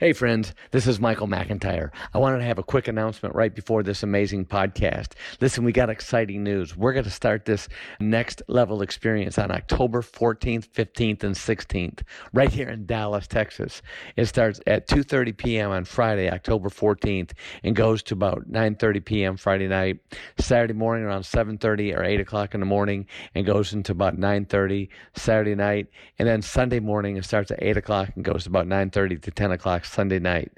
Hey friends, this is Michael McIntyre. I wanted to have a quick announcement right before this amazing podcast. Listen, we got exciting news. We're going to start this next level experience on October 14th, 15th, and 16th right here in Dallas, Texas. It starts at 2:30 p.m. on Friday, October 14th, and goes to about 9:30 p.m. Friday night, Saturday morning around 7:30 or 8 o'clock in the morning, and goes into about 9:30 Saturday night, and then Sunday morning it starts at 8 o'clock and goes to about 9:30 to 10 o'clock Sunday night.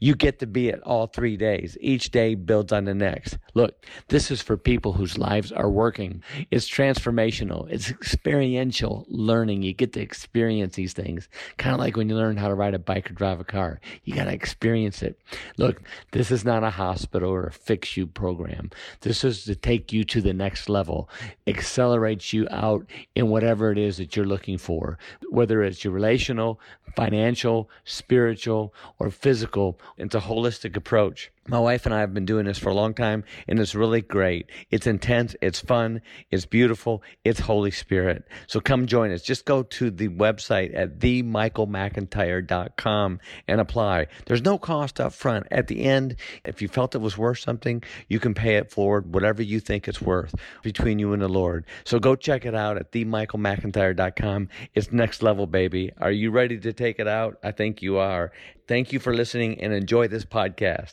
You get to be at all 3 days. Each day builds on the next. Look, this is for people whose lives are working. It's transformational. It's experiential learning. You get to experience these things. Kind of like when you learn how to ride a bike or drive a car. You got to experience it. Look, this is not a hospital or a fix-you program. This is to take you to the next level, accelerate you out in whatever it is that you're looking for, whether it's your relational, financial, spiritual, or physical. It's a holistic approach. My wife and I have been doing this for a long time, and it's really great. It's intense, it's fun, it's beautiful, it's Holy Spirit. So come join us. Just go to the website at themichaelmcintyre.com and apply. There's no cost up front. At the end, if you felt it was worth something, you can pay it forward, whatever you think it's worth, between you and the Lord. So go check it out at themichaelmcintyre.com. It's next level, baby. Are you ready to take it out? I think you are. Thank you for listening and enjoy this podcast.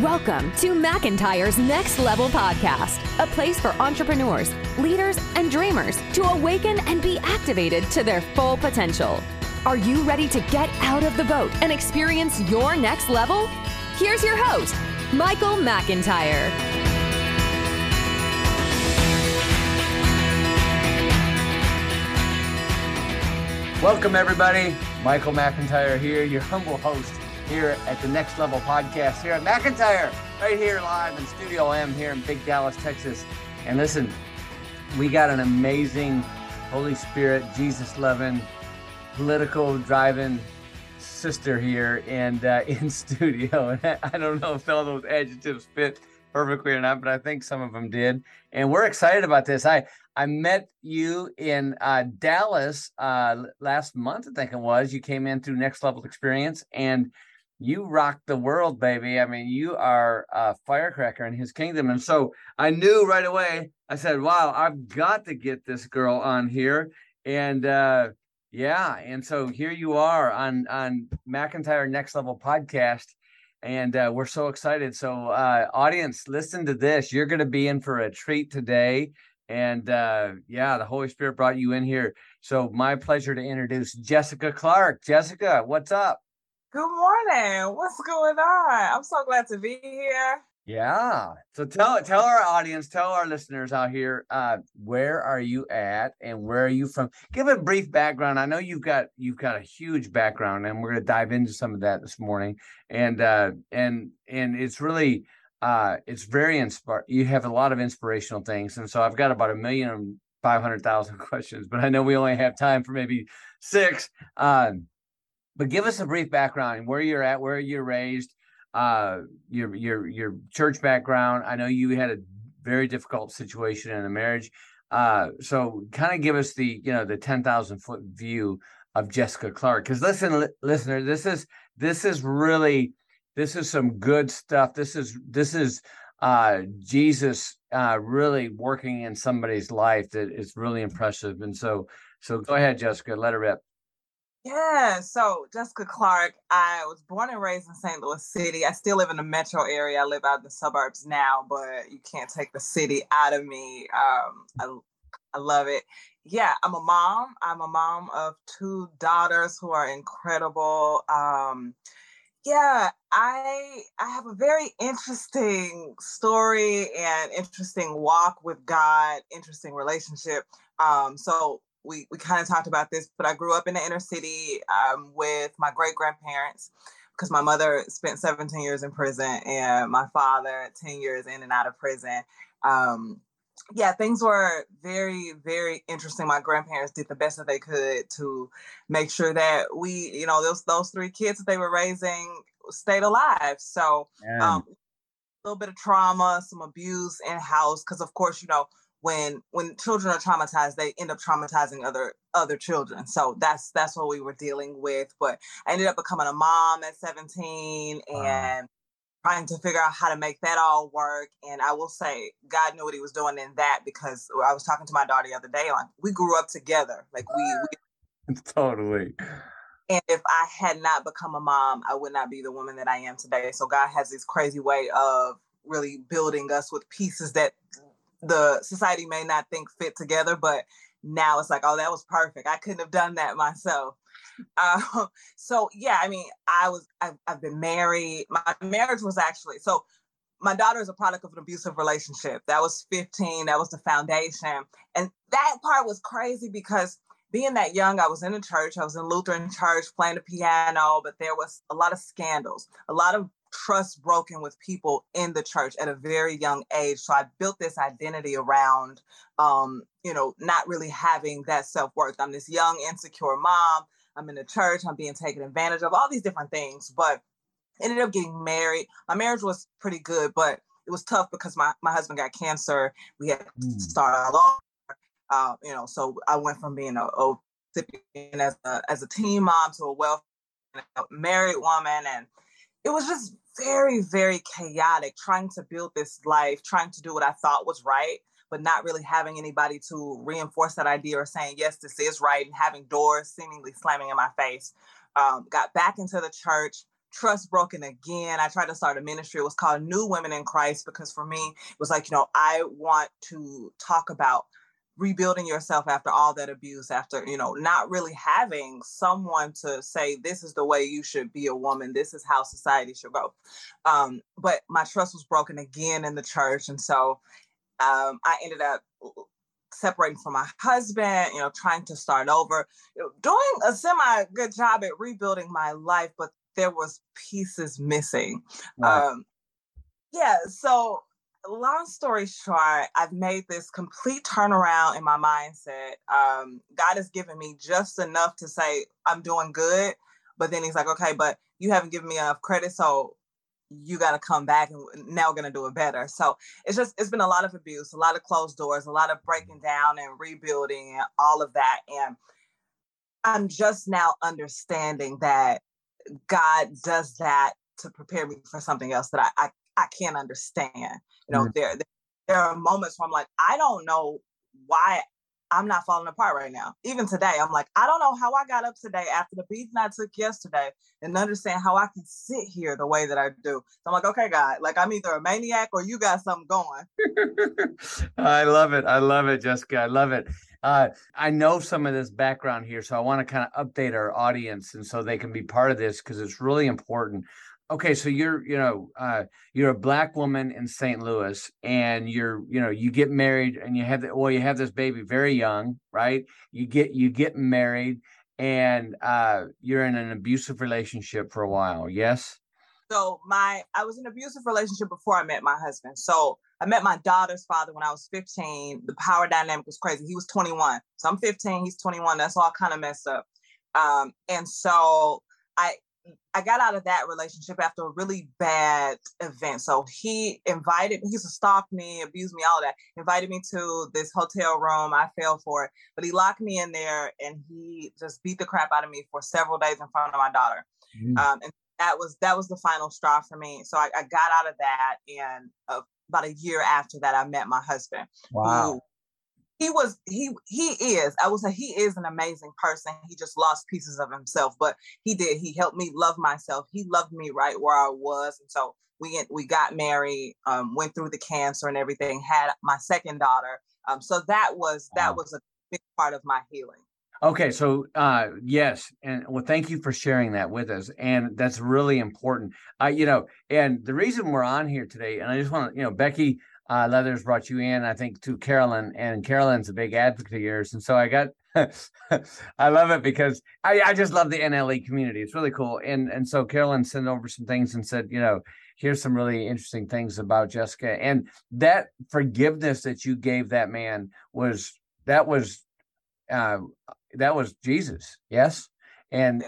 Welcome to McIntyre's Next Level Podcast, a place for entrepreneurs, leaders, and dreamers to awaken and be activated to their full potential. Are you ready to get out of the boat and experience your next level? Here's your host, Michael McIntyre. Welcome, everybody. Michael McIntyre here, your humble host here at the Next Level Podcast here at McIntyre, right here live in Studio M here in Big Dallas, Texas. And listen, we got an amazing Holy Spirit, Jesus-loving, political-driving sister here and in studio. And I don't know if all those adjectives fit perfectly or not, but I think some of them did. And we're excited about this. I met you in Dallas last month, I think it was. You came in through Next Level Experience, and you rock the world, baby. I mean, you are a firecracker in his kingdom. And so I knew right away, I said, wow, I've got to get this girl on here. And yeah, and so here you are on McIntyre Next Level Podcast. And we're so excited. So audience, listen to this. You're going to be in for a treat today. And yeah, the Holy Spirit brought you in here. So my pleasure to introduce Jessica Clark. Jessica, what's up? Good morning. What's going on? I'm so glad to be here. Yeah. So tell our audience, tell our listeners out here, where are you at and where are you from? Give a brief background. I know you've got a huge background, and we're going to dive into some of that this morning. And it's really it's very inspiring. You have a lot of inspirational things, and so I've got about 1,500,000 questions, but I know we only have time for maybe 6. But give us a brief background, where you're at, where you're raised, your church background. I know you had a very difficult situation in a marriage. So kind of give us the, the 10,000 foot view of Jessica Clark. Because listen, listener, this is some good stuff. This is Jesus really working in somebody's life that is really impressive. And so go ahead, Jessica, let her rip. Yeah, so Jessica Clark, I was born and raised in St. Louis City. I still live in the metro area. I live out in the suburbs now, but you can't take the city out of me. I love it. Yeah, I'm a mom. I'm a mom of 2 daughters who are incredible. Yeah, I have a very interesting story and interesting walk with God, interesting relationship. So we kind of talked about this, but I grew up in the inner city with my great-grandparents because my mother spent 17 years in prison and my father 10 years in and out of prison. Yeah, things were very, very interesting. My grandparents did the best that they could to make sure that we, those 3 kids that they were raising stayed alive. So a little bit of trauma, some abuse in house because, of course, when children are traumatized, they end up traumatizing other children. So that's what we were dealing with. But I ended up becoming a mom at 17 and trying to figure out how to make that all work. And I will say God knew what he was doing in that, because I was talking to my daughter the other day, like, we grew up together. Like we totally. And if I had not become a mom, I would not be the woman that I am today. So God has this crazy way of really building us with pieces that the society may not think fit together, but now it's like, oh, that was perfect. I couldn't have done that myself. I've been married. My marriage was actually, so my daughter is a product of an abusive relationship. That was 15. That was the foundation. And that part was crazy because being that young, I was in a church. I was in Lutheran church playing the piano, but there was a lot of scandals, a lot of trust broken with people in the church at a very young age. So I built this identity around, not really having that self-worth. I'm this young, insecure mom. I'm in the church. I'm being taken advantage of, all these different things, but ended up getting married. My marriage was pretty good, but it was tough because my husband got cancer. We had to start all over. So I went from being a recipient as a teen mom to a well-married woman. And it was just very, very chaotic, trying to build this life, trying to do what I thought was right, but not really having anybody to reinforce that idea or saying, yes, this is right, and having doors seemingly slamming in my face. Got back into the church, trust broken again. I tried to start a ministry. It was called New Women in Christ, because for me, it was like, I want to talk about rebuilding yourself after all that abuse, after, not really having someone to say, this is the way you should be a woman. This is how society should go. But my trust was broken again in the church. And so I ended up separating from my husband, trying to start over, doing a semi good job at rebuilding my life, but there was pieces missing. Wow. So long story short, I've made this complete turnaround in my mindset. God has given me just enough to say I'm doing good, but then he's like, okay, but you haven't given me enough credit, so you got to come back, and now we're going to do it better. So it's been a lot of abuse, a lot of closed doors, a lot of breaking down and rebuilding and all of that. And I'm just now understanding that God does that to prepare me for something else that I can't understand. There are moments where I'm like, I don't know why I'm not falling apart right now. Even today, I'm like, I don't know how I got up today after the beating I took yesterday and understand how I can sit here the way that I do. So I'm like, okay, God, like I'm either a maniac or you got something going. I love it. I love it, Jessica. I love it. I know some of this background here, so I want to kind of update our audience and so they can be part of this because it's really important. Okay, so you're a Black woman in St. Louis, and you get married, and you have this baby very young, right? You get married, and you're in an abusive relationship for a while. Yes. So I was in an abusive relationship before I met my husband. So I met my daughter's father when I was 15. The power dynamic was crazy. He was 21, so I'm 15. He's 21. That's all kind of messed up. And so I got out of that relationship after a really bad event. So he used to stalk me, abuse me, all of that, invited me to this hotel room. I fell for it, but he locked me in there and he just beat the crap out of me for several days in front of my daughter. Mm-hmm. And that was the final straw for me. So I got out of that. And about a year after that, I met my husband. Wow. He is an amazing person. He just lost pieces of himself, but he helped me love myself. He loved me right where I was. And so we got married, went through the cancer and everything, had my second daughter. So that was a big part of my healing. Okay. So, yes. And well, thank you for sharing that with us. And that's really important. And the reason we're on here today, and I just want to, Becky Leathers brought you in, I think, to Carolyn, and Carolyn's a big advocate of yours. And so I love it because I just love the NLE community. It's really cool. And so Carolyn sent over some things and said, here's some really interesting things about Jessica. And that forgiveness that you gave that man was Jesus. Yes. And,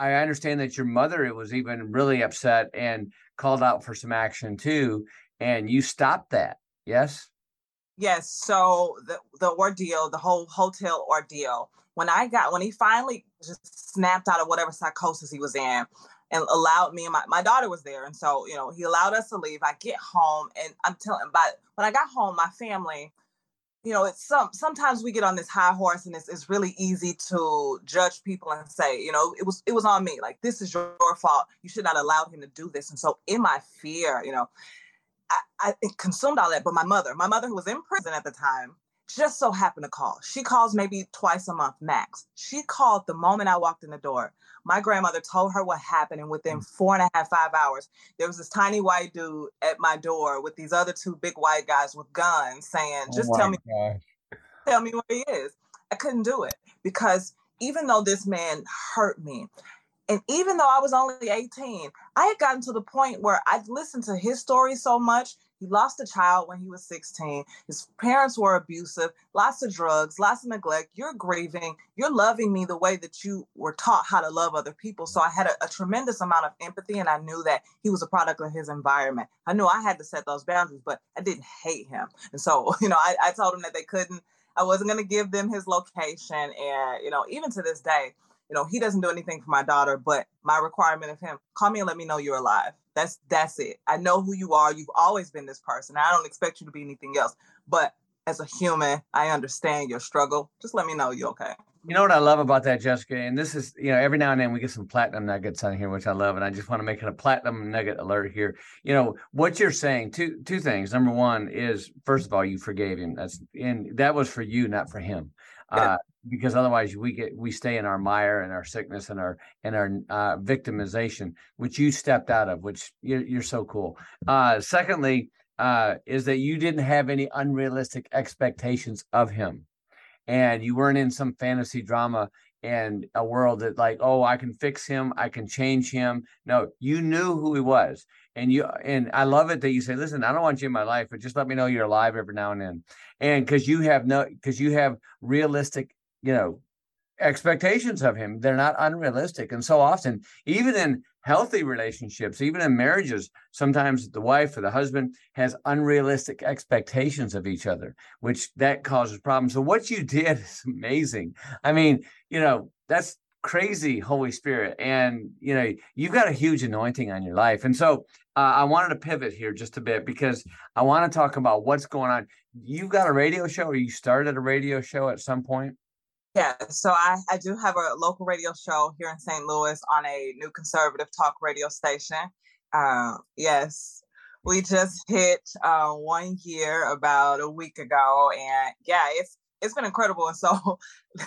I understand that your mother, it was even really upset and called out for some action too. And you stopped that. Yes. Yes. So the ordeal, the whole hotel ordeal, when he finally just snapped out of whatever psychosis he was in and allowed me and my daughter was there. And so, you know, he allowed us to leave. I get home and when I got home, my family, you know, it's sometimes we get on this high horse and it's really easy to judge people and say, you know, it was on me. Like, this is your fault. You should not allow him to do this. And so in my fear, you know, I consumed all that. But my mother who was in prison at the time, just so happened to call. She calls maybe twice a month max. She called the moment I walked in the door. My grandmother told her what happened. And within 4.5, 5 hours, there was this tiny white dude at my door with these other two big white guys with guns saying, just tell me where he is. I couldn't do it because even though this man hurt me, and even though I was only 18, I had gotten to the point where I'd listened to his story so much. He lost a child when he was 16. His parents were abusive, lots of drugs, lots of neglect. You're grieving. You're loving me the way that you were taught how to love other people. So I had a tremendous amount of empathy, and I knew that he was a product of his environment. I knew I had to set those boundaries, but I didn't hate him. And so, you know, I told him that they couldn't. I wasn't going to give them his location. And, you know, even to this day, you know, he doesn't do anything for my daughter, but my requirement of him, call me and let me know you're alive. That's it. I know who you are. You've always been this person. I don't expect you to be anything else. But as a human, I understand your struggle. Just let me know you're okay. You know what I love about that, Jessica? And this is, you know, every now and then we get some platinum nuggets on here, which I love. And I just want to make it a platinum nugget alert here. You know, what you're saying, two things. Number one is, first of all, you forgave him. That was for you, not for him. Because otherwise we stay in our mire and our sickness and our victimization, which you stepped out of, which you're so cool. Secondly, is that you didn't have any unrealistic expectations of him, and you weren't in some fantasy drama and a world that like, oh, I can fix him, I can change him. No, you knew who he was. And I love it that you say, listen, I don't want you in my life, but just let me know you're alive every now and then. And because you have realistic, you know, expectations of him. They're not unrealistic. And so often, even in healthy relationships, even in marriages, sometimes the wife or the husband has unrealistic expectations of each other, which that causes problems. So what you did is amazing. I mean, you know, that's crazy, Holy Spirit. And, you know, you've got a huge anointing on your life. And so I wanted to pivot here just a bit because I want to talk about what's going on. You've got a radio show, or you started a radio show at some point? Yeah, so I do have a local radio show here in St. Louis on a new conservative talk radio station. Yes, we just hit 1 year about a week ago, and yeah, it's been incredible. And so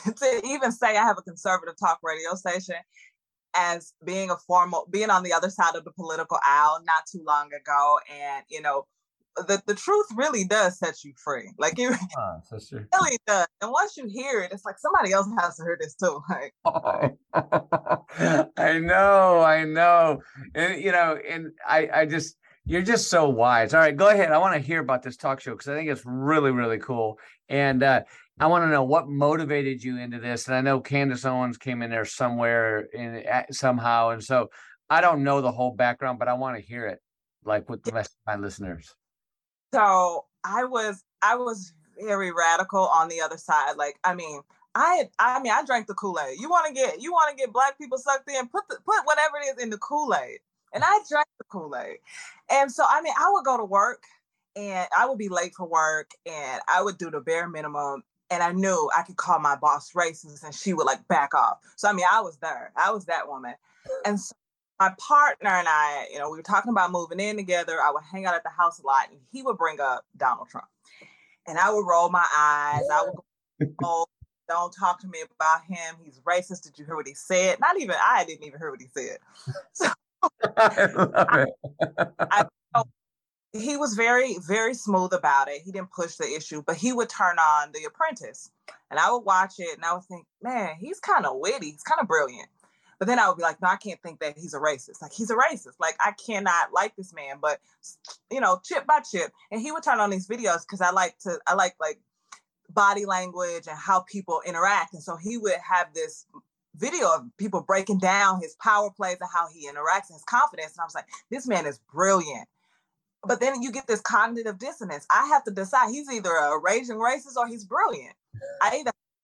to even say I have a conservative talk radio station, as being on the other side of the political aisle not too long ago, and you know, the truth really does set you free. Like it really does. And once you hear it, it's like somebody else has to hear this too. Like, I know. And you know, and I just, you're just so wise. All right, go ahead. I want to hear about this talk show because I think it's really, really cool. And I want to know what motivated you into this. And I know Candace Owens came in there somewhere somehow. And so I don't know the whole background, but I want to hear it like with the rest of my listeners. So I was very radical on the other side. Like, I mean, I drank the Kool-Aid. You want to get black people sucked in, put whatever it is in the Kool-Aid. And I drank the Kool-Aid. And so, I mean, I would go to work and I would be late for work and I would do the bare minimum. And I knew I could call my boss racist and she would like back off. So, I mean, I was there. I was that woman. And so, my partner and I, you know, we were talking about moving in together. I would hang out at the house a lot and he would bring up Donald Trump. And I would roll my eyes. I would go, oh, don't talk to me about him. He's racist. Did you hear what he said? I didn't even hear what he said. So I he was very, very smooth about it. He didn't push the issue, but he would turn on The Apprentice. And I would watch it and I would think, man, he's kind of witty. He's kind of brilliant. But then I would be like, no, I can't think that he's a racist. Like, he's a racist. Like, I cannot like this man. But, you know, chip by chip. And he would turn on these videos because I like body language and how people interact. And so he would have this video of people breaking down his power plays and how he interacts and his confidence. And I was like, this man is brilliant. But then you get this cognitive dissonance. I have to decide. He's either a raging racist or he's brilliant.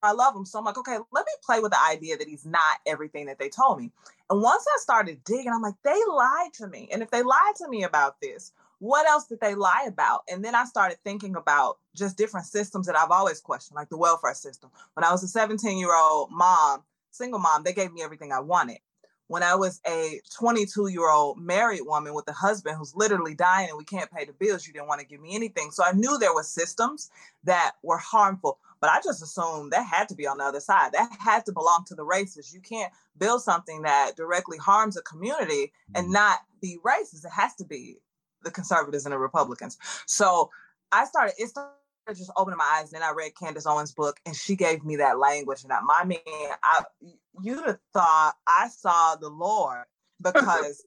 I love him. So I'm like, okay, let me play with the idea that he's not everything that they told me. And once I started digging, I'm like, they lied to me. And if they lied to me about this, what else did they lie about? And then I started thinking about just different systems that I've always questioned, like the welfare system. When I was a 17-year-old mom, single mom, they gave me everything I wanted. When I was a 22-year-old married woman with a husband who's literally dying and we can't pay the bills, you didn't want to give me anything. So I knew there were systems that were harmful, but I just assumed that had to be on the other side. That had to belong to the races. You can't build something that directly harms a community and not be racist. It has to be the conservatives and the Republicans. So it started just opening my eyes. And then I read Candace Owens' book and she gave me that language. And you'd have thought I saw the Lord, because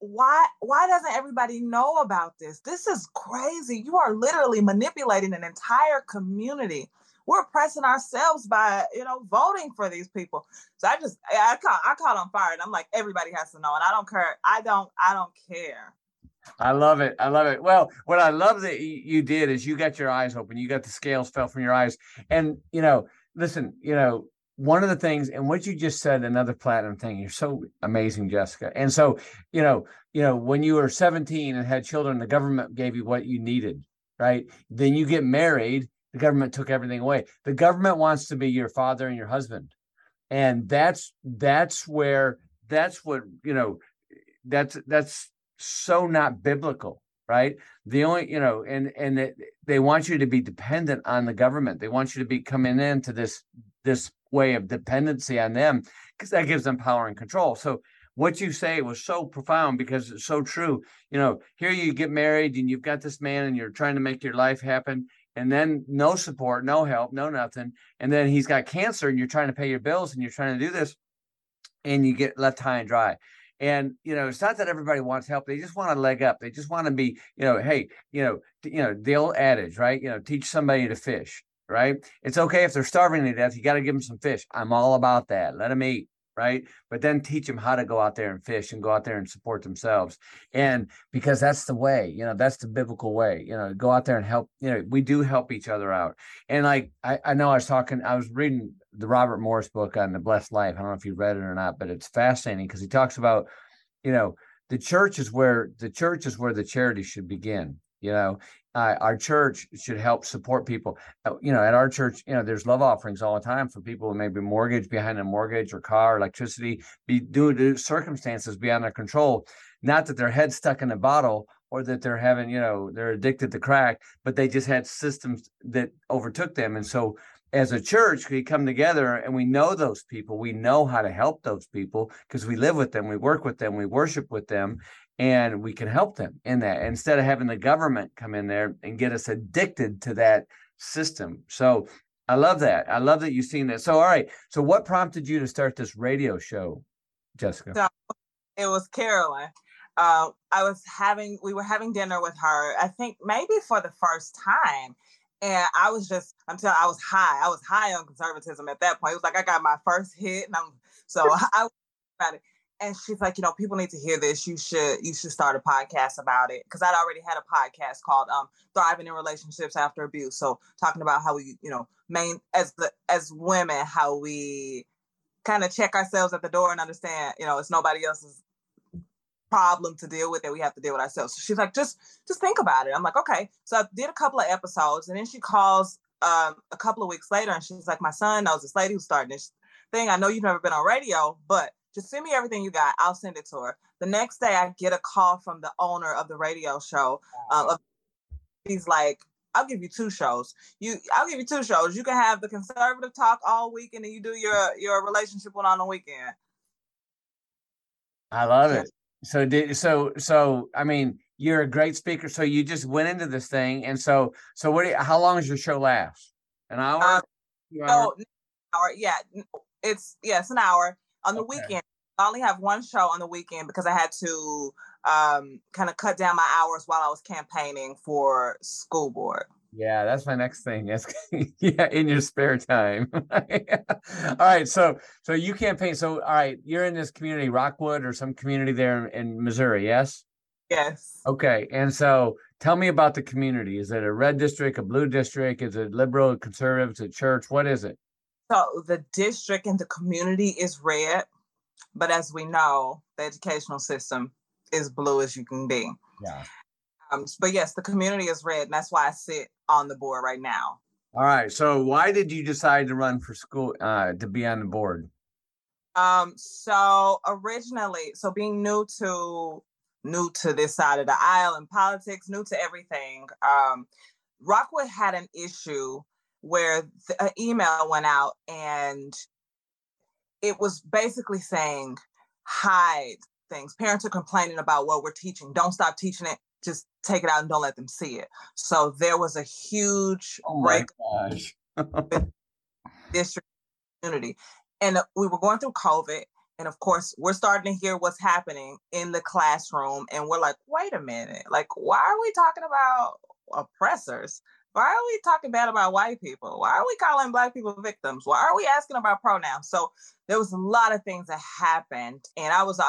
why doesn't everybody know about this? This is crazy. You are literally manipulating an entire community. We're oppressing ourselves by, voting for these people. So I caught on fire, and I'm like, everybody has to know. And I don't care. I don't care. I love it. I love it. Well, what I love that you did is you got your eyes open. You got the scales fell from your eyes. And, listen, one of the things, and what you just said, another platinum thing, you're so amazing, Jessica. And so, when you were 17 and had children, the government gave you what you needed, right? Then you get married, the government took everything away. The government wants to be your father and your husband. And that's so not biblical, right? The only, they want you to be dependent on the government. They want you to be coming into this way of dependency on them, because that gives them power and control. So what you say was so profound, because it's so true. Here you get married and you've got this man and you're trying to make your life happen, and then no support, no help, no nothing. And then he's got cancer and you're trying to pay your bills and you're trying to do this, and you get left high and dry. And, it's not that everybody wants help. They just want to leg up. They just want to be, hey, the old adage, right? Teach somebody to fish, right? It's okay if they're starving to death. You got to give them some fish. I'm all about that. Let them eat, right? But then teach them how to go out there and fish and go out there and support themselves. And because that's the way, that's the biblical way, go out there and help. We do help each other out. And like, I know I was reading the Robert Morris book on The Blessed Life. I don't know if you read it or not, but it's fascinating, because he talks about, the church is where the charity should begin. Our church should help support people. At our church, there's love offerings all the time for people who may be behind a mortgage or car, electricity, be due to circumstances beyond their control. Not that their head's stuck in a bottle, or that they're having, they're addicted to crack, but they just had systems that overtook them. And so, as a church, we come together and we know those people. We know how to help those people because we live with them, we work with them, we worship with them, and we can help them in that, instead of having the government come in there and get us addicted to that system. So I love that. I love that you've seen that. So, all right. So what prompted you to start this radio show, Jessica? So it was Carolyn. We were having dinner with her, I think maybe for the first time. And I was I was high on conservatism at that point. It was like, I got my first hit. And I was about it. And she's like, people need to hear this. You should start a podcast about it. Cause I'd already had a podcast called Thriving in Relationships After Abuse. So talking about how we, as women, how we kind of check ourselves at the door and understand, it's nobody else's problem to deal with, that we have to deal with ourselves. So she's like, just think about it. I'm like, okay. So I did a couple of episodes, and then she calls a couple of weeks later, and she's like, my son knows this lady who's starting this thing. I know you've never been on radio, but just send me everything you got. I'll send it to her. The next day I get a call from the owner of the radio show. He's like, I'll give you two shows. You can have the conservative talk all weekend, and you do your relationship one on the weekend. I love it. So I mean, you're a great speaker. So you just went into this thing, and so what? How long does your show last? An hour? An hour. Yeah, it's an hour on the weekend. I only have one show on the weekend because I had to kind of cut down my hours while I was campaigning for school board. Yeah, that's my next thing. Yes, yeah, in your spare time. Yeah. All right, so you campaign. So all right, you're in this community, Rockwood, or some community there in Missouri. Yes. Yes. Okay. And so tell me about the community. Is it a red district, a blue district? Is it liberal, conservative, a church? What is it? So the district and the community is red, but as we know, the educational system is blue as you can be. Yeah. But yes, the community is red, and that's why I sit on the board right now. All right. So why did you decide to run for school, to be on the board? So originally, so being new to this side of the aisle in politics, new to everything, Rockwood had an issue where an email went out and it was basically saying, hide things. Parents are complaining about what we're teaching. Don't stop teaching it. Just take it out and don't let them see it. So there was a huge break with district community. And we were going through COVID. And of course, we're starting to hear what's happening in the classroom. And we're like, wait a minute. Like, why are we talking about oppressors? Why are we talking bad about white people? Why are we calling Black people victims? Why are we asking about pronouns? So there was a lot of things that happened. And I was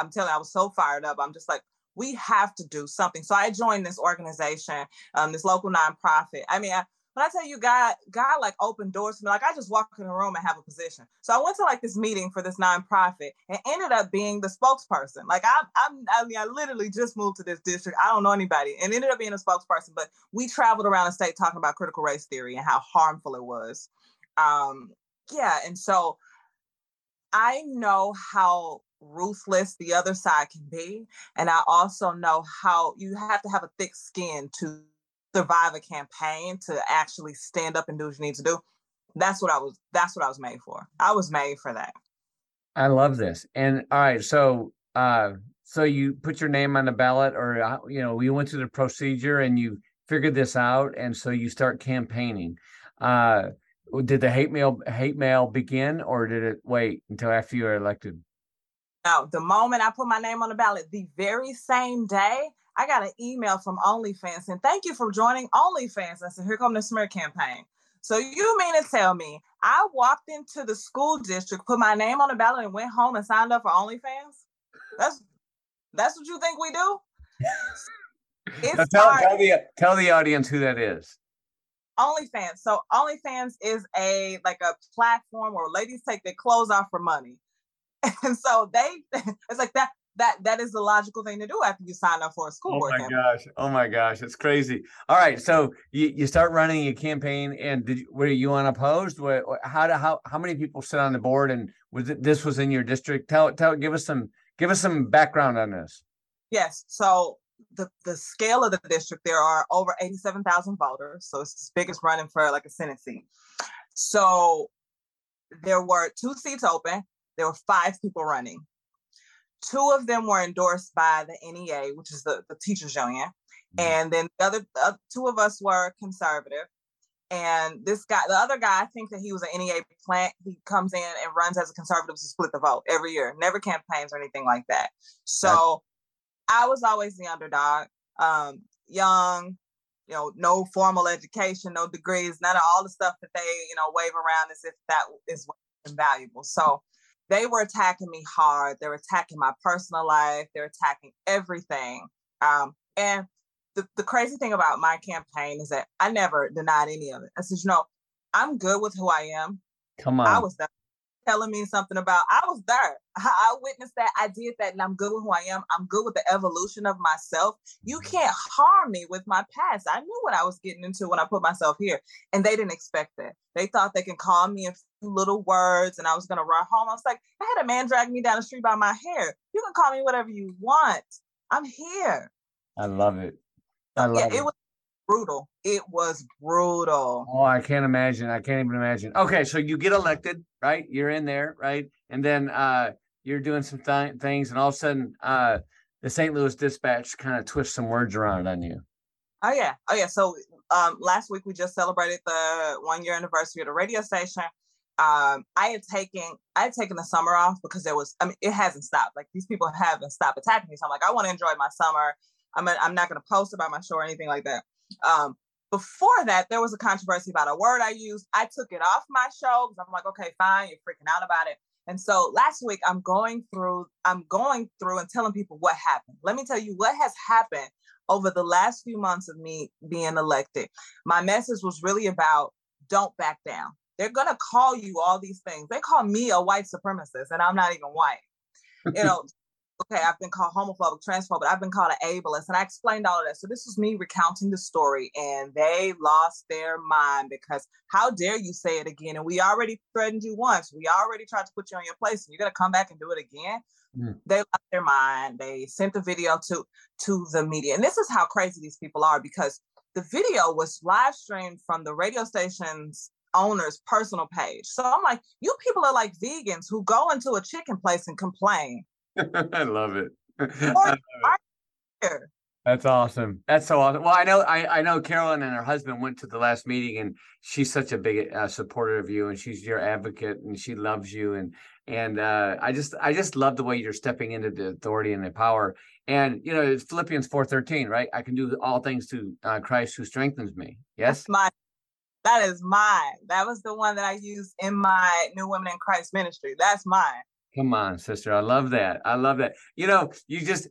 so fired up. I'm just like, we have to do something. So I joined this organization, this local nonprofit. I mean, when I tell you God like opened doors for me, like I just walk in a room and have a position. So I went to like this meeting for this nonprofit and ended up being the spokesperson. Like I literally just moved to this district. I don't know anybody and ended up being a spokesperson, but we traveled around the state talking about critical race theory and how harmful it was. And so I know how ruthless the other side can be. And I also know how you have to have a thick skin to survive a campaign, to actually stand up and do what you need to do. That's what I was made for. I was made for that. I love this. And all right. So, so you put your name on the ballot, or, you know, you went through the procedure and you figured this out. And so you start campaigning. Did the hate mail begin, or did it wait until after you were elected? No, the moment I put my name on the ballot, the very same day, I got an email from OnlyFans and thank you for joining OnlyFans. I said, here comes the smear campaign. So you mean to tell me I walked into the school district, put my name on the ballot and went home and signed up for OnlyFans? That's what you think we do? Tell the audience who that is. OnlyFans. So OnlyFans is a platform where ladies take their clothes off for money. And so it's like that is the logical thing to do after you sign up for a school board campaign. Oh my gosh. It's crazy. All right. So you start running your campaign, and were you unopposed? How many people sit on the board, and this was in your district? Give us some background on this. Yes. So the scale of the district, there are over 87,000 voters. So it's the biggest running for like a Senate seat. So there were 2 seats open. There were 5 people running. 2 of them were endorsed by the NEA, which is the teachers union. And then the other 2 of us were conservative. And this guy, the other guy, I think that he was an NEA plant. He comes in and runs as a conservative to split the vote every year, never campaigns or anything like that. So I was always the underdog, young, you know, no formal education, no degrees, none of all the stuff that they, you know, wave around as if that is invaluable. So they were attacking me hard. They were attacking my personal life. They're attacking everything. And the crazy thing about my campaign is that I never denied any of it. I said, you know, I'm good with who I am. Come on. I was there. Telling me something about, I was there. I witnessed that. I did that. And I'm good with who I am. I'm good with the evolution of myself. You can't harm me with my past. I knew what I was getting into when I put myself here. And they didn't expect that. They thought they can call me a few little words and I was going to run home. I was like, I had a man drag me down the street by my hair. You can call me whatever you want. I'm here. I love it. I love it. It was brutal. Oh, I can't imagine. I can't even imagine. Okay, so you get elected, right? You're in there, right? And then you're doing some things, and all of a sudden, the St. Louis Dispatch kind of twists some words around on you. Oh yeah. So last week we just celebrated the 1-year anniversary of the radio station. I had taken the summer off because it hasn't stopped. Like, these people haven't stopped attacking me. So I'm like, I want to enjoy my summer. I'm not going to post about my show or anything like that. Before that, there was a controversy about a word I used. I took it off my show because I'm like, okay, fine, you're freaking out about it. And so last week, I'm going through and telling people what happened. Let me tell you what has happened over the last few months of me being elected. My message was really about don't back down. They're going to call you all these things. They call me a white supremacist, and I'm not even white. You know, okay, I've been called homophobic, transphobic. I've been called an ableist, and I explained all of that. So this was me recounting the story, and they lost their mind because how dare you say it again? And we already threatened you once. We already tried to put you on your place, and you're going to come back and do it again? Mm. They lost their mind. They sent the video to the media. And this is how crazy these people are, because the video was live streamed from the radio station's owner's personal page. So I'm like, you people are like vegans who go into a chicken place and complain. I love it. That's awesome. That's so awesome. Well, I know Carolyn and her husband went to the last meeting, and she's such a big supporter of you, and she's your advocate, and she loves you, and I just love the way you're stepping into the authority and the power. And you know, it's Philippians 4:13, right? I can do all things through Christ who strengthens me. Yes. That is mine. That was the one that I used in my New Women in Christ ministry. That's mine. Come on, sister. I love that. I love that. You know,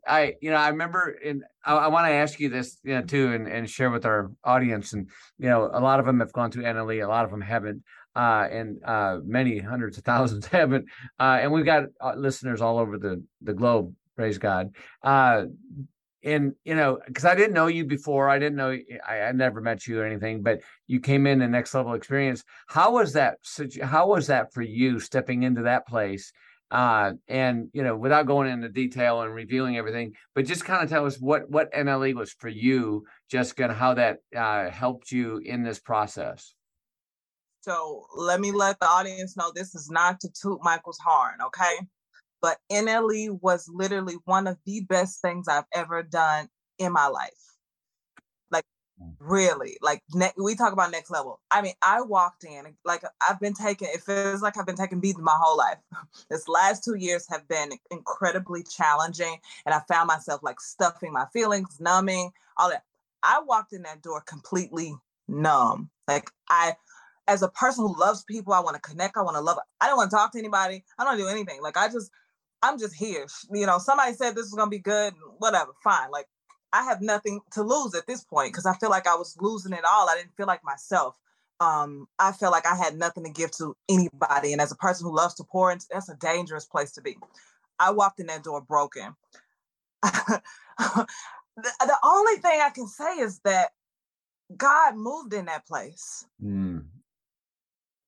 I remember, and I want to ask you this, you know, too, and share with our audience. And, you know, a lot of them have gone through NLE. A lot of them haven't. And many hundreds of thousands haven't. And we've got listeners all over the globe. Praise God. And, you know, because I didn't know you before. I didn't know, I never met you or anything, but you came in the Next Level Experience. How was that for you stepping into that place? And, you know, without going into detail and revealing everything, but just kind of tell us what NLE was for you, Jessica, and how that helped you in this process. So let me let the audience know this is not to toot Michael's horn, okay? But NLE was literally one of the best things I've ever done in my life. Like, really, like we talk about next level. I mean, I walked in, like it feels like I've been taking beats my whole life. This last 2 years have been incredibly challenging. And I found myself like stuffing my feelings, numbing, all that. I walked in that door completely numb. Like as a person who loves people, I want to connect. I want to love. I don't want to talk to anybody. I don't do anything. Like I'm just here. You know, somebody said this was going to be good and whatever, fine. Like I have nothing to lose at this point because I feel like I was losing it all. I didn't feel like myself. I felt like I had nothing to give to anybody. And as a person who loves to pour into, that's a dangerous place to be. I walked in that door broken. The only thing I can say is that God moved in that place. Mm.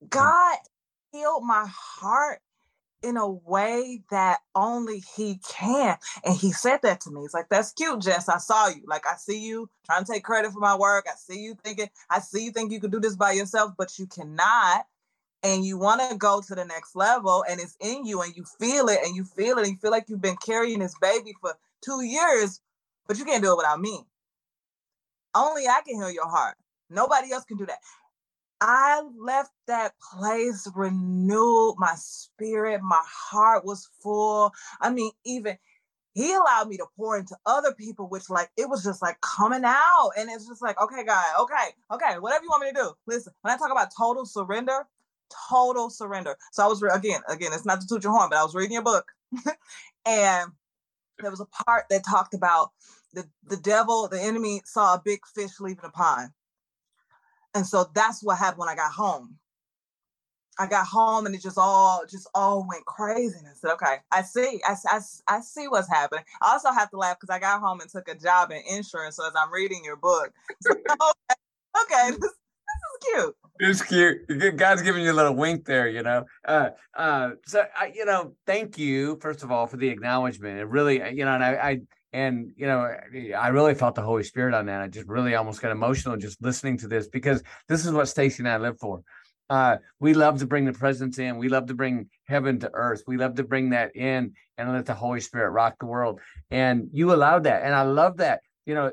God healed my heart in a way that only he can. And he said that to me. He's like, that's cute, Jess. I saw you. Like, I see you trying to take credit for my work. I see you think you could do this by yourself, but you cannot. And you want to go to the next level, and it's in you, and you feel it, and you feel it. And you feel like you've been carrying this baby for 2 years, but you can't do it without me. Only I can heal your heart. Nobody else can do that. I left that place renewed, my spirit, my heart was full. I mean, even he allowed me to pour into other people, which like, it was just like coming out. And it's just like, okay, God, okay, whatever you want me to do. Listen, when I talk about total surrender. So I was, again, it's not to toot your horn, but I was reading your book. And there was a part that talked about the devil, the enemy saw a big fish leaving a pond. And so that's what happened when I got home. And it just all went crazy. And I said, okay, I see what's happening. I also have to laugh because I got home and took a job in insurance. So as I'm reading your book, so, okay, this is cute. It's cute. God's giving you a little wink there, you know. So thank you, first of all, for the acknowledgement. It really, you know, and, you know, I really felt the Holy Spirit on that. I just really almost got emotional just listening to this, because this is what Stacy and I live for. We love to bring the presence in. We love to bring heaven to earth. We love to bring that in and let the Holy Spirit rock the world. And you allowed that. And I love that, you know,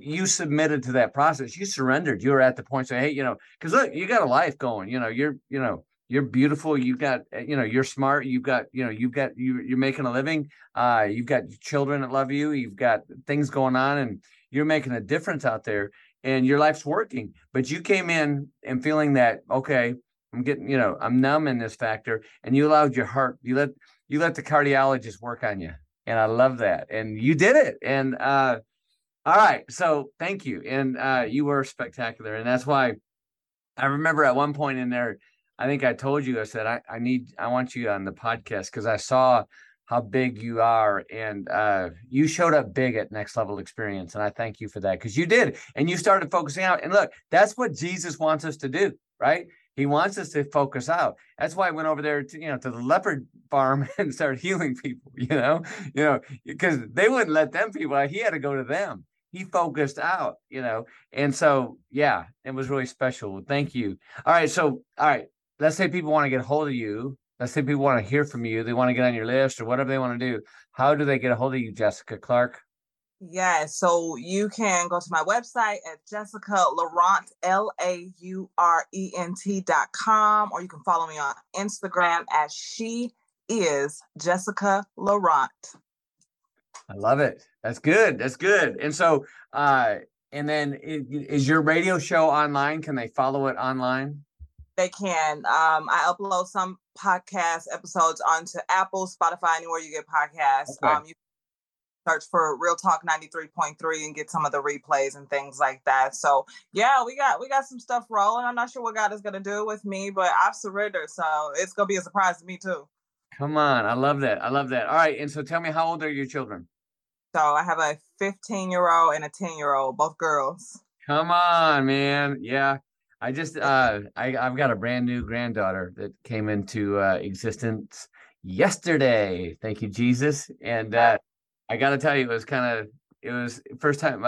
you submitted to that process. You surrendered. You were at the point saying, hey, you know, because look, you got a life going, You're beautiful. You're smart. You're making a living. You've got children that love you. You've got things going on, and you're making a difference out there, and your life's working. But you came in and feeling that, okay, I'm getting, you know, I'm numb in this factor. And you allowed your heart, you let the cardiologist work on you. And I love that. And you did it. And all right. So thank you. And you were spectacular. And that's why I remember at one point in there, I think I told you, I said, I want you on the podcast because I saw how big you are. And you showed up big at Next Level Experience. And I thank you for that because you did. And you started focusing out. And look, that's what Jesus wants us to do, right? He wants us to focus out. That's why I went over there to, you know, to the leopard farm and started healing people, you know, because they wouldn't let them people out. He had to go to them. He focused out, you know. And so, yeah, it was really special. Thank you. All right. So, all right. Let's say people want to get a hold of you. Let's say people want to hear from you. They want to get on your list or whatever they want to do. How do they get a hold of you, Jessica Clark? Yeah, so you can go to my website at Jessica Laurent, LAURENT.com, or you can follow me on Instagram at She Is Jessica Laurent. I love it. That's good. That's good. And so, and then is your radio show online? Can they follow it online? They can. I upload some podcast episodes onto Apple, Spotify, anywhere you get podcasts. Okay. You can search for Real Talk 93.3 and get some of the replays and things like that. So yeah, we got some stuff rolling. I'm not sure what God is going to do with me, but I've surrendered. So it's going to be a surprise to me too. Come on. I love that. I love that. All right. And so tell me, how old are your children? So I have a 15-year-old and a 10-year-old, both girls. Come on, man. Yeah. I just, I've got a brand new granddaughter that came into existence yesterday. Thank you, Jesus. And I got to tell you, it was first time.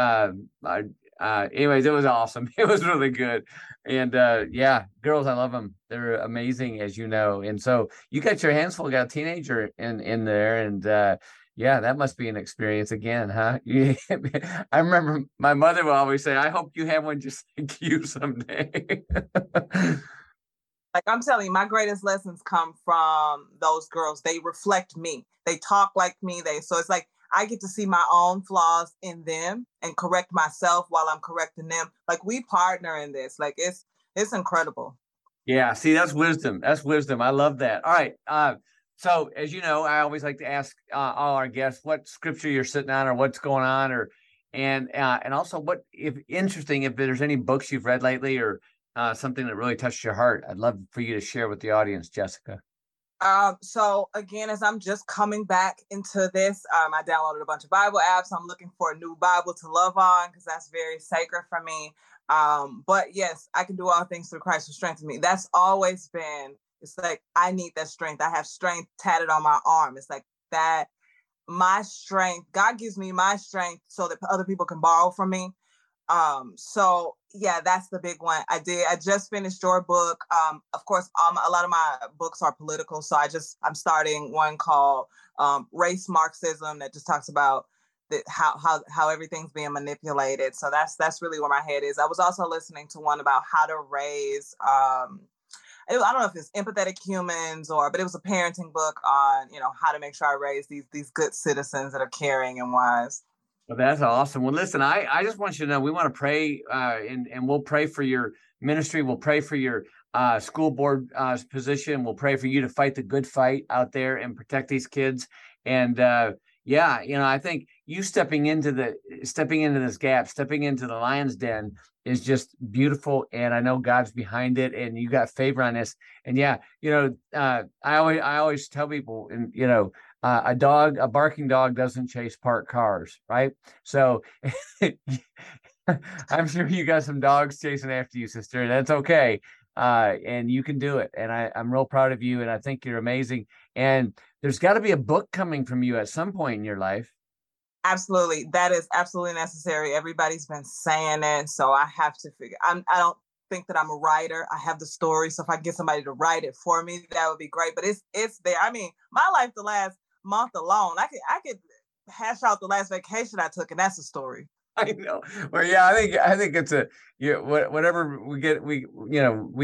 Anyways, it was awesome. It was really good. And yeah, girls, I love them. They're amazing, as you know. And so you got your hands full, got a teenager in there. And yeah, that must be an experience again, huh? Yeah. I remember my mother will always say, I hope you have one just like you someday. Like I'm telling you, my greatest lessons come from those girls. They reflect me. They talk like me. So it's like I get to see my own flaws in them and correct myself while I'm correcting them. Like we partner in this. Like it's incredible. Yeah. See, that's wisdom. That's wisdom. I love that. All right. So, as you know, I always like to ask all our guests what scripture you're sitting on, or what's going on, and also what, if interesting, if there's any books you've read lately or something that really touched your heart. I'd love for you to share with the audience, Jessica. So again, as I'm just coming back into this, I downloaded a bunch of Bible apps. I'm looking for a new Bible to love on because that's very sacred for me. But yes, I can do all things through Christ who strengthens me. That's always been. It's like, I need that strength. I have strength tatted on my arm. It's like that, my strength, God gives me my strength so that other people can borrow from me. So yeah, that's the big one. I just finished your book. Of course, a lot of my books are political. So I'm starting one called Race Marxism that just talks about how everything's being manipulated. So that's really where my head is. I was also listening to one about how to raise, I don't know if it's empathetic humans but it was a parenting book on, you know, how to make sure I raise these good citizens that are caring and wise. Well, that's awesome. Well, listen, I just want you to know, we want to pray and we'll pray for your ministry. We'll pray for your school board position. We'll pray for you to fight the good fight out there and protect these kids. And yeah, you know, I think you stepping into this gap, stepping into the lion's den is just beautiful. And I know God's behind it and you got favor on this. And yeah, you know, I always tell people, and you know, a barking dog doesn't chase parked cars, right? So I'm sure you got some dogs chasing after you, sister. And that's okay. And you can do it. And I'm real proud of you. And I think you're amazing. And there's got to be a book coming from you at some point in your life. Absolutely. That is absolutely necessary. Everybody's been saying it. So I have to figure, I don't think that I'm a writer. I have the story. So if I get somebody to write it for me, that would be great. But it's there. I mean, my life the last month alone, I could hash out the last vacation I took. And that's a story. I know. Well, yeah, I think it's whatever we get, we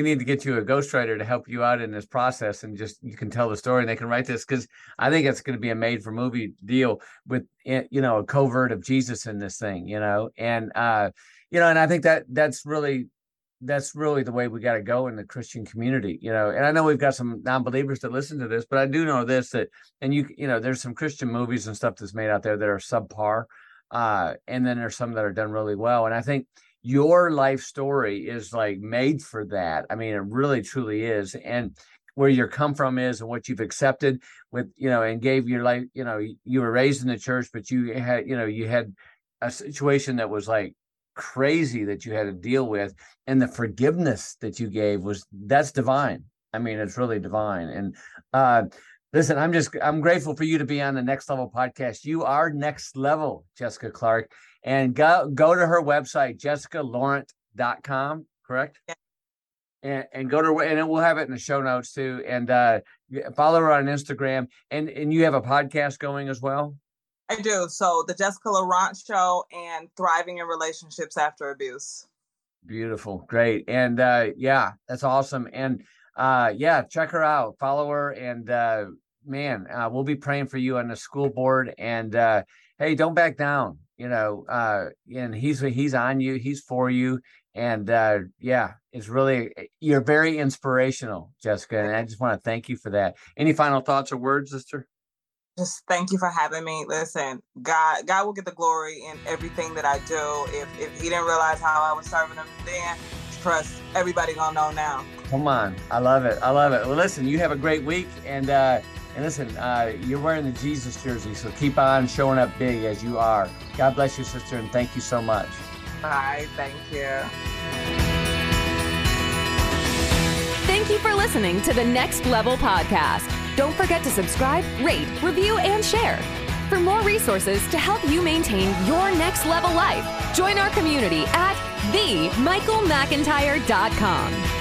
need to get you a ghostwriter to help you out in this process, and just, you can tell the story and they can write this, because I think it's going to be a made for movie deal with, you know, a covert of Jesus in this thing, you know, and I think that's really that's really the way we got to go in the Christian community, you know. And I know we've got some non-believers that listen to this, but I do know this, that, and you know, there's some Christian movies and stuff that's made out there that are subpar. And then there's some that are done really well. And I think your life story is like made for that. I mean, it really truly is. And where you come from is, and what you've accepted with, you know, and gave your life, you know, you were raised in the church, but you had a situation that was like crazy that you had to deal with, and the forgiveness that you gave that's divine. I mean, it's really divine. And listen, I'm grateful for you to be on the Next Level podcast. You are next level, Jessica Clark, and go to her website, jessicalaurent.com, correct? Yeah. And go to her, and we'll have it in the show notes too. And follow her on Instagram, and you have a podcast going as well. I do. So the Jessica Laurent Show and Thriving in Relationships After Abuse. Beautiful. Great. And yeah, that's awesome. And yeah, check her out, follow her. And man, we'll be praying for you on the school board. And hey, don't back down, you know, and he's on you, he's for you. And yeah, it's really, you're very inspirational, Jessica. And I just want to thank you for that. Any final thoughts or words, sister? Just thank you for having me. Listen, God will get the glory in everything that I do. If he didn't realize how I was serving him then, trust, everybody gonna know now. Come on. I love it. I love it. Well, listen, you have a great week. And listen, you're wearing the Jesus jersey, so keep on showing up big as you are. God bless you, sister, and thank you so much. Bye. Thank you. Thank you for listening to the Next Level Podcast. Don't forget to subscribe, rate, review, and share. For more resources to help you maintain your next level life, join our community at themichaelmcintyre.com.